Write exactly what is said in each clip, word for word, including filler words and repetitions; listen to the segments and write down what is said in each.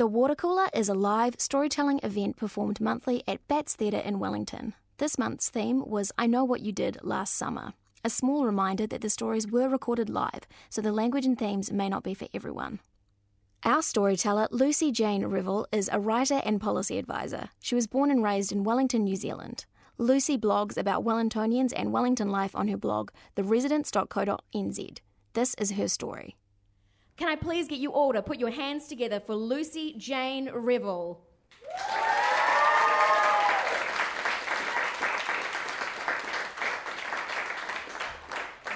The Water Cooler is a live storytelling event performed monthly at Bats Theatre in Wellington. This month's theme was I Know What You Did Last Summer, a small reminder that the stories were recorded live, so the language and themes may not be for everyone. Our storyteller, Lucy Jane Revill, is a writer and policy advisor. She was born and raised in Wellington, New Zealand. Lucy blogs about Wellingtonians and Wellington life on her blog, the residence dot co dot n z. This is her story. Can I please get you all to put your hands together for Lucy Jane Revill?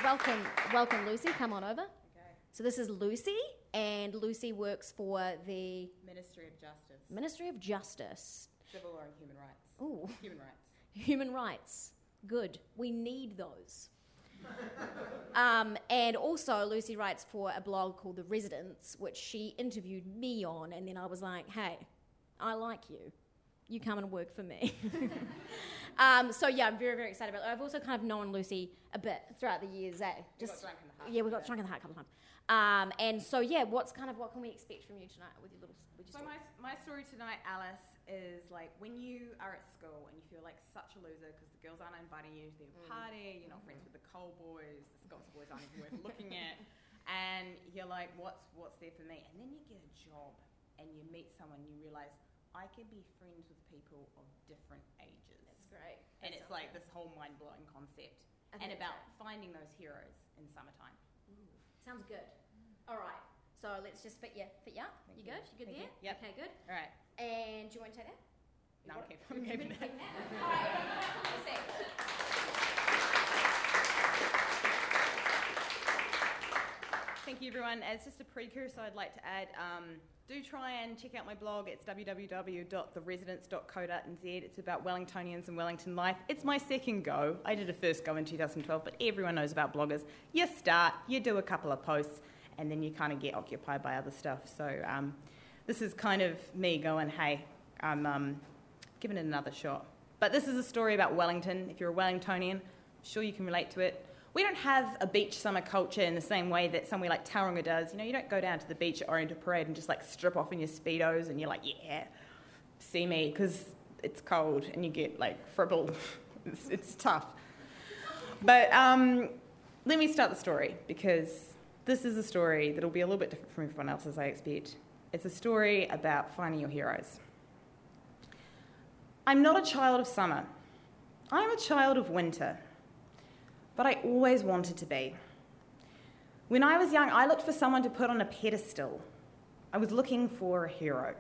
Welcome, welcome, Lucy. Come on over. Okay. So this is Lucy, and Lucy works for the Ministry of Justice. Ministry of Justice. Civil law and human rights. Ooh. Human rights. Human rights. Good. We need those. um, and also, Lucy writes for a blog called The Residents, which she interviewed me on, and then I was like, hey, I like you. You come and work for me. um, so, yeah, I'm very, very excited about it. I've also kind of known Lucy a bit throughout the years, eh? Just, we got drunk in the heart. Yeah, we got drunk in the heart a couple of times. Um, and so, yeah, what's kind of what can we expect from you tonight with your little with your So, story? my my story tonight, Alice, is like when you are at school and you feel like such a loser because the girls aren't inviting you to their mm. party, you're not mm. friends with the coal boys, the Scots boys aren't even worth looking at, and you're like, what's what's there for me? And then you get a job and you meet someone, you realise I can be friends with people of different ages. That's great. That and it's like good. This whole mind-blowing concept, and about right. finding those heroes in summertime. Ooh. Sounds good. Mm. All right. So let's just fit you, fit you up. You, you good? You good Thank there? You. Yep. Okay, good. All right. And do you want to take that? No, okay. I'm keeping that. All right. We'll Thank you, everyone. As just a precursor, I'd like to add, um, do try and check out my blog. It's w w w dot the residence dot co dot n z. It's about Wellingtonians and Wellington life. It's my second go. I did a first go in two thousand twelve, but everyone knows about bloggers. You start, you do a couple of posts, and then you kind of get occupied by other stuff. So um, this is kind of me going, hey, I'm um, giving it another shot. But this is a story about Wellington. If you're a Wellingtonian, I'm sure you can relate to it. We don't have a beach summer culture in the same way that somewhere like Tauranga does. You know, you don't go down to the beach at Oriental Parade and just like strip off in your Speedos and you're like, yeah, see me, because it's cold and you get like fribbled. it's, it's tough. But um, let me start the story, because this is a story that'll be a little bit different from everyone else's, I expect. It's a story about finding your heroes. I'm not a child of summer. I'm a child of winter. But I always wanted to be. When I was young, I looked for someone to put on a pedestal. I was looking for a hero.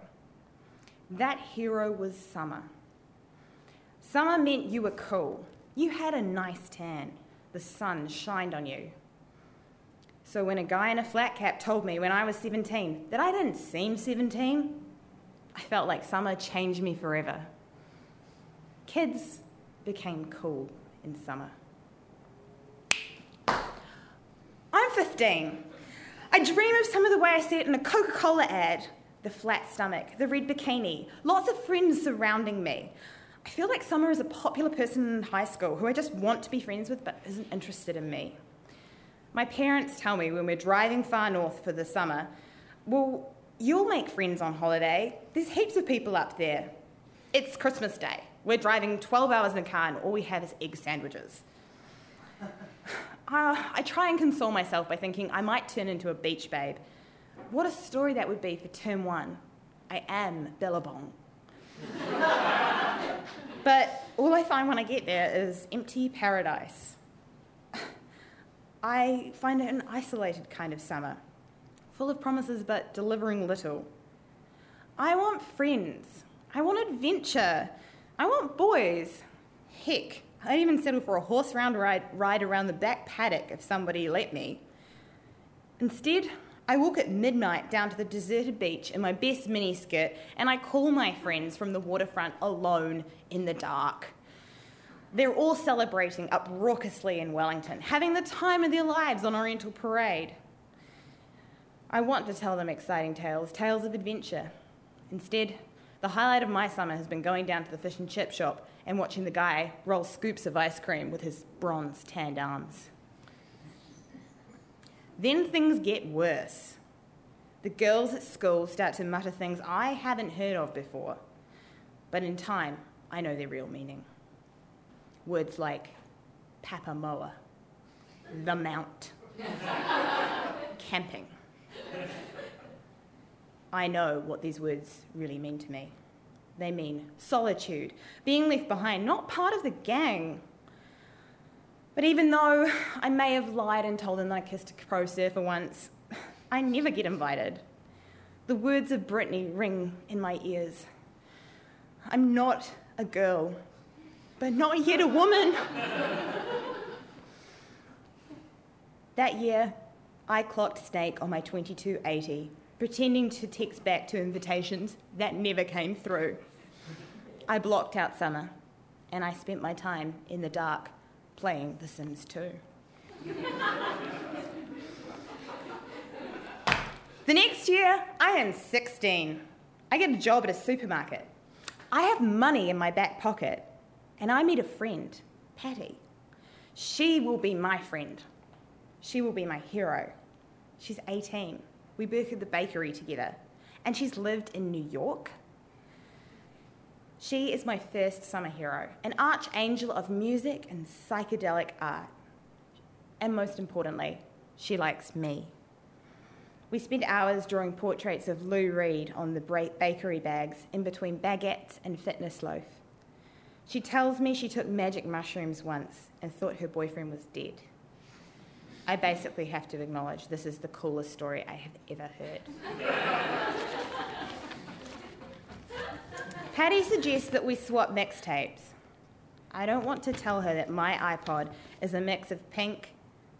That hero was summer. Summer meant you were cool. You had a nice tan. The sun shined on you. So when a guy in a flat cap told me when I was seventeen that I didn't seem seventeen, I felt like summer changed me forever. Kids became cool in summer. fifteen. I dream of some of the way I see it in a Coca-Cola ad. The flat stomach, the red bikini, lots of friends surrounding me. I feel like summer is a popular person in high school who I just want to be friends with but isn't interested in me. My parents tell me when we're driving far north for the summer, well, you'll make friends on holiday. There's heaps of people up there. It's Christmas Day. We're driving twelve hours in a car and all we have is egg sandwiches. Uh, I try and console myself by thinking I might turn into a beach babe. What a story that would be for term one. I am Billabong. But all I find when I get there is empty paradise. I find it an isolated kind of summer, full of promises but delivering little. I want friends. I want adventure. I want boys. Heck. I'd even settle for a horse round ride, ride around the back paddock if somebody let me. Instead, I walk at midnight down to the deserted beach in my best miniskirt and I call my friends from the waterfront alone in the dark. They're all celebrating uproariously in Wellington, having the time of their lives on Oriental Parade. I want to tell them exciting tales, tales of adventure. Instead, the highlight of my summer has been going down to the fish and chip shop and watching the guy roll scoops of ice cream with his bronze tanned arms. Then things get worse. The girls at school start to mutter things I haven't heard of before, but in time, I know their real meaning. Words like Papamoa, the mount, camping. I know what these words really mean to me. They mean solitude, being left behind, not part of the gang. But even though I may have lied and told them that I kissed a pro surfer once, I never get invited. The words of Britney ring in my ears. I'm not a girl, but not yet a woman. That year, I clocked Snake on my twenty-two eighty, pretending to text back to invitations that never came through. I blocked out summer, and I spent my time in the dark playing The Sims two. The next year, I am sixteen. I get a job at a supermarket. I have money in my back pocket, and I meet a friend, Patty. She will be my friend. She will be my hero. She's eighteen. We work at the bakery together, and she's lived in New York. She is my first summer hero, an archangel of music and psychedelic art. And most importantly, she likes me. We spent hours drawing portraits of Lou Reed on the bakery bags in between baguettes and fitness loaf. She tells me she took magic mushrooms once and thought her boyfriend was dead. I basically have to acknowledge this is the coolest story I have ever heard. Patty suggests that we swap mixtapes. I don't want to tell her that my iPod is a mix of Pink,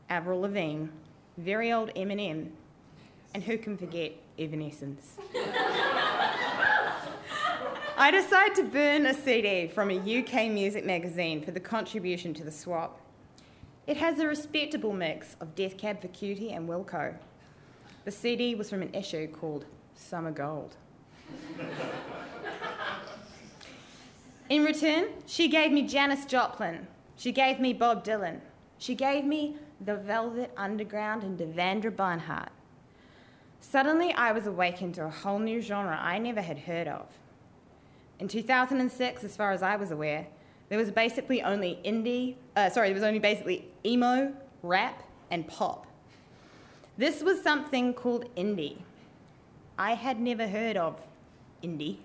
Avril Lavigne, very old Eminem, and who can forget Evanescence. I decide to burn a C D from a U K music magazine for the contribution to the swap. It has a respectable mix of Death Cab for Cutie and Wilco. The C D was from an issue called Summer Gold. In return, she gave me Janis Joplin. She gave me Bob Dylan. She gave me The Velvet Underground and Devendra Banhart. Suddenly, I was awakened to a whole new genre I never had heard of. In two thousand six, as far as I was aware, there was basically only indie, uh, sorry, there was only basically emo, rap, and pop. This was something called indie. I had never heard of indie.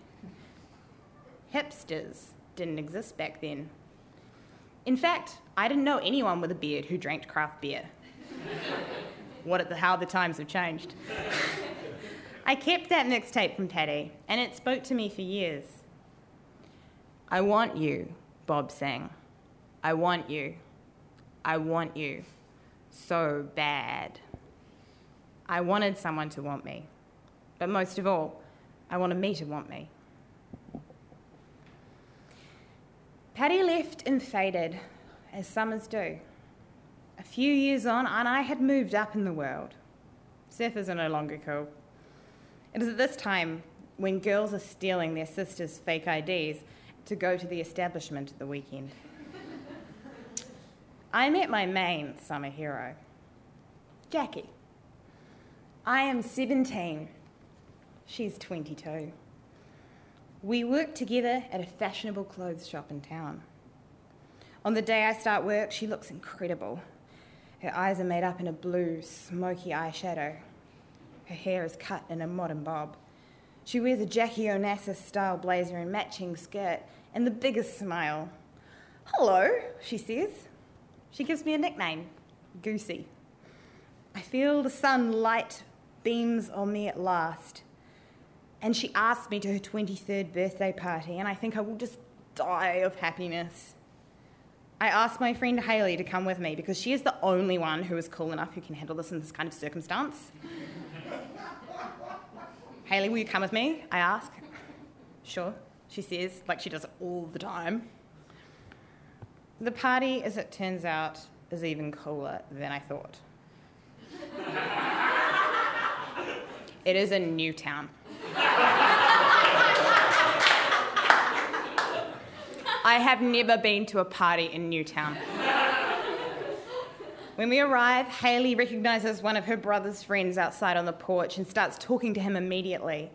Hipsters didn't exist back then. In fact, I didn't know anyone with a beard who drank craft beer. What at the, how the times have changed. I kept that mixtape from Taddy, and it spoke to me for years. I want you, Bob sang. I want you. I want you. So bad. I wanted someone to want me. But most of all, I wanted me to want me. Patty left and faded, as summers do. A few years on, and I had moved up in the world. Surfers are no longer cool. It is at this time when girls are stealing their sisters' fake I Ds to go to the establishment at the weekend. I met my main summer hero, Jackie. I am seventeen. She's twenty-two. We work together at a fashionable clothes shop in town. On the day I start work, she looks incredible. Her eyes are made up in a blue, smoky eyeshadow. Her hair is cut in a modern bob. She wears a Jackie Onassis-style blazer and matching skirt, and the biggest smile. "Hello," she says. She gives me a nickname, Goosey. I feel the sunlight beams on me at last. And she asks me to her twenty-third birthday party, and I think I will just die of happiness. I asked my friend Hayley to come with me because she is the only one who is cool enough who can handle this in this kind of circumstance. "Hayley, will you come with me?" I ask. "Sure," she says, like she does it all the time. The party, as it turns out, is even cooler than I thought. It is in Newtown. I have never been to a party in Newtown. When we arrive, Hayley recognises one of her brother's friends outside on the porch and starts talking to him immediately.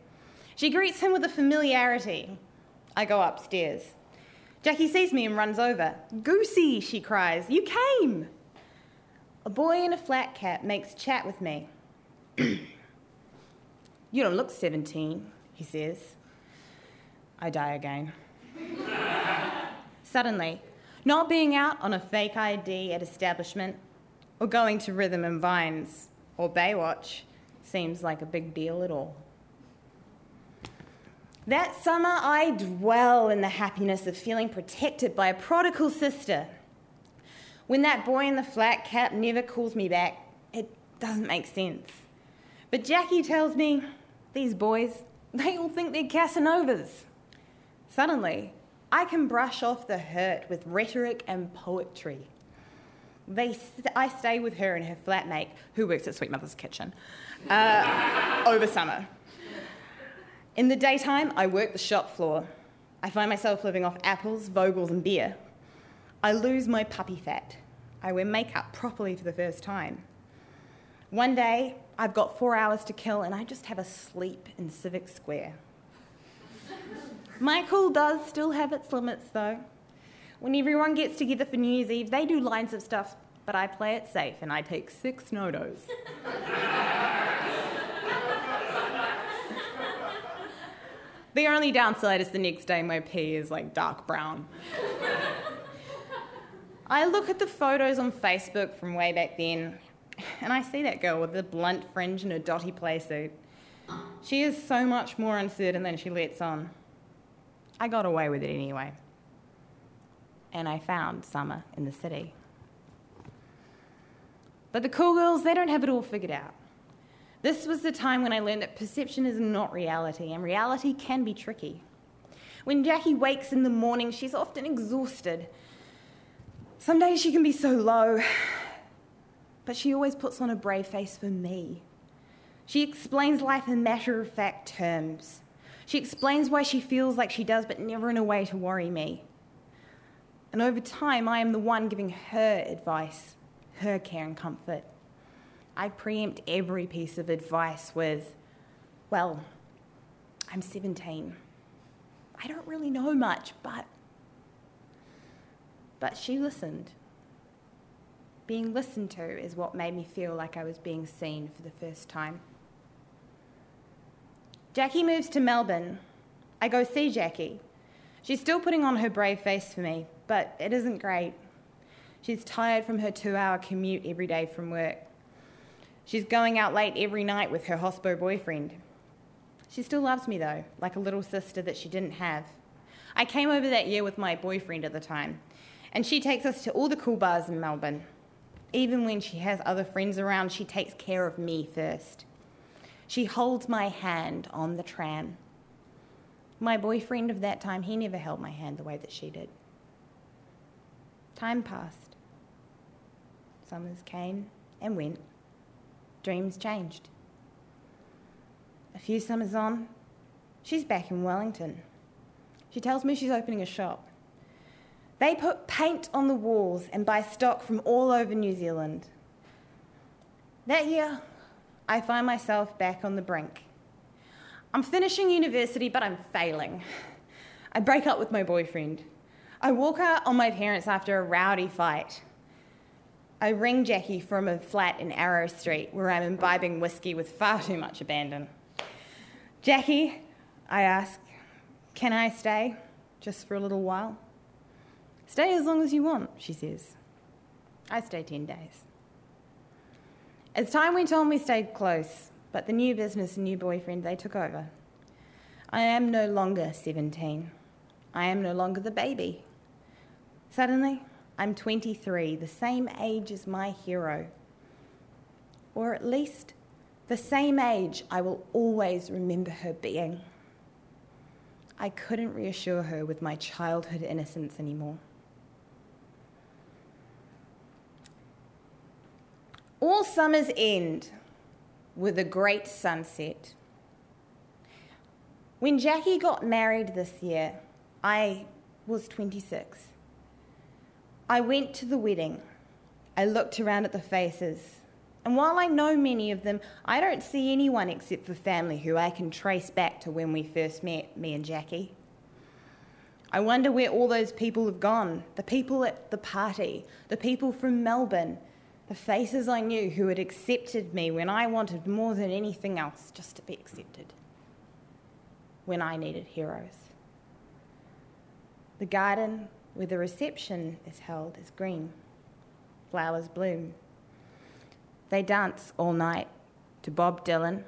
She greets him with a familiarity. I go upstairs. Jackie sees me and runs over. "Goosey," she cries, "you came!" A boy in a flat cap makes chat with me. "You don't look seventeen, he says. I die again. Suddenly, not being out on a fake I D at establishment or going to Rhythm and Vines or Baywatch seems like a big deal at all. That summer, I dwell in the happiness of feeling protected by a prodigal sister. When that boy in the flat cap never calls me back, it doesn't make sense. But Jackie tells me, these boys, they all think they're Casanovas. Suddenly, I can brush off the hurt with rhetoric and poetry. They st- I stay with her and her flatmate, who works at Sweet Mother's Kitchen, uh, over summer. In the daytime, I work the shop floor. I find myself living off apples, Vogels and beer. I lose my puppy fat. I wear makeup properly for the first time. One day, I've got four hours to kill and I just have a sleep in Civic Square. My call does still have its limits, though. When everyone gets together for New Year's Eve, they do lines of stuff, but I play it safe and I take six no-dos. The only downside is the next day my pee is like dark brown. I look at the photos on Facebook from way back then, and I see that girl with the blunt fringe and a dotty play suit. She is so much more uncertain than she lets on. I got away with it anyway. And I found summer in the city. But the cool girls, they don't have it all figured out. This was the time when I learned that perception is not reality, and reality can be tricky. When Jackie wakes in the morning, she's often exhausted. Some days she can be so low, but she always puts on a brave face for me. She explains life in matter-of-fact terms. She explains why she feels like she does, but never in a way to worry me. And over time, I am the one giving her advice, her care and comfort. I preempt every piece of advice with, well, I'm seventeen. I don't really know much, but... But she listened. Being listened to is what made me feel like I was being seen for the first time. Jackie moves to Melbourne. I go see Jackie. She's still putting on her brave face for me, but it isn't great. She's tired from her two-hour commute every day from work. She's going out late every night with her hospo boyfriend. She still loves me, though, like a little sister that she didn't have. I came over that year with my boyfriend at the time, and she takes us to all the cool bars in Melbourne. Even when she has other friends around, she takes care of me first. She holds my hand on the tram. My boyfriend of that time, he never held my hand the way that she did. Time passed. Summers came and went. Dreams changed. A few summers on, she's back in Wellington. She tells me she's opening a shop. They put paint on the walls and buy stock from all over New Zealand. That year, I find myself back on the brink. I'm finishing university, but I'm failing. I break up with my boyfriend. I walk out on my parents after a rowdy fight. I ring Jackie from a flat in Arrow Street where I'm imbibing whiskey with far too much abandon. "Jackie," I ask, "can I stay just for a little while?" "Stay as long as you want," she says. I stay ten days. As time went on, we stayed close, but the new business and new boyfriend, they took over. I am no longer seventeen. I am no longer the baby. Suddenly, I'm twenty-three, the same age as my hero. Or at least the same age I will always remember her being. I couldn't reassure her with my childhood innocence anymore. All summers end with a great sunset. When Jackie got married this year, I was twenty-six. I went to the wedding. I looked around at the faces, and while I know many of them, I don't see anyone except for family who I can trace back to when we first met, me and Jackie. I wonder where all those people have gone, the people at the party, the people from Melbourne, the faces I knew who had accepted me when I wanted more than anything else just to be accepted, when I needed heroes. The garden where the reception is held is green. Flowers bloom. They dance all night to Bob Dylan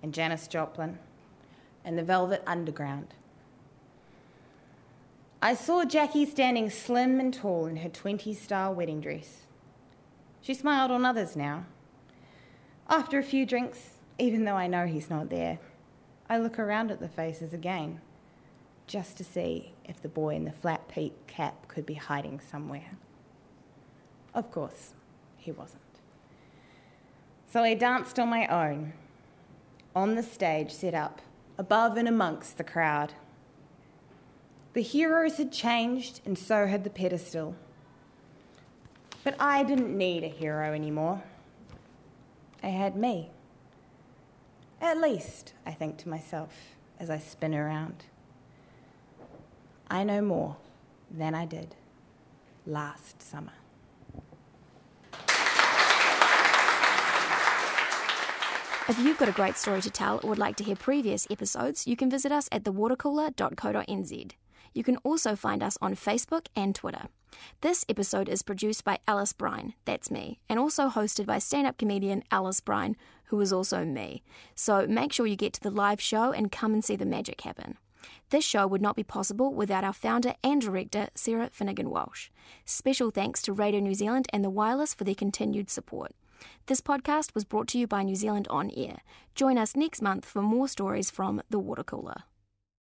and Janis Joplin and the Velvet Underground. I saw Jackie standing slim and tall in her twenties-style wedding dress. She smiled on others now. After a few drinks, even though I know he's not there, I look around at the faces again, just to see if the boy in the flat peak cap could be hiding somewhere. Of course, he wasn't. So I danced on my own, on the stage set up, above and amongst the crowd. The heroes had changed, and so had the pedestal. But I didn't need a hero anymore. I had me. At least, I think to myself as I spin around. I know more than I did last summer. If you've got a great story to tell or would like to hear previous episodes, you can visit us at the water cooler dot co dot n z. You can also find us on Facebook and Twitter. This episode is produced by Alice Brine, that's me, and also hosted by stand-up comedian Alice Brine, who is also me. So make sure you get to the live show and come and see the magic happen. This show would not be possible without our founder and director, Sarah Finnegan-Walsh. Special thanks to Radio New Zealand and The Wireless for their continued support. This podcast was brought to you by New Zealand On Air. Join us next month for more stories from The Water Cooler.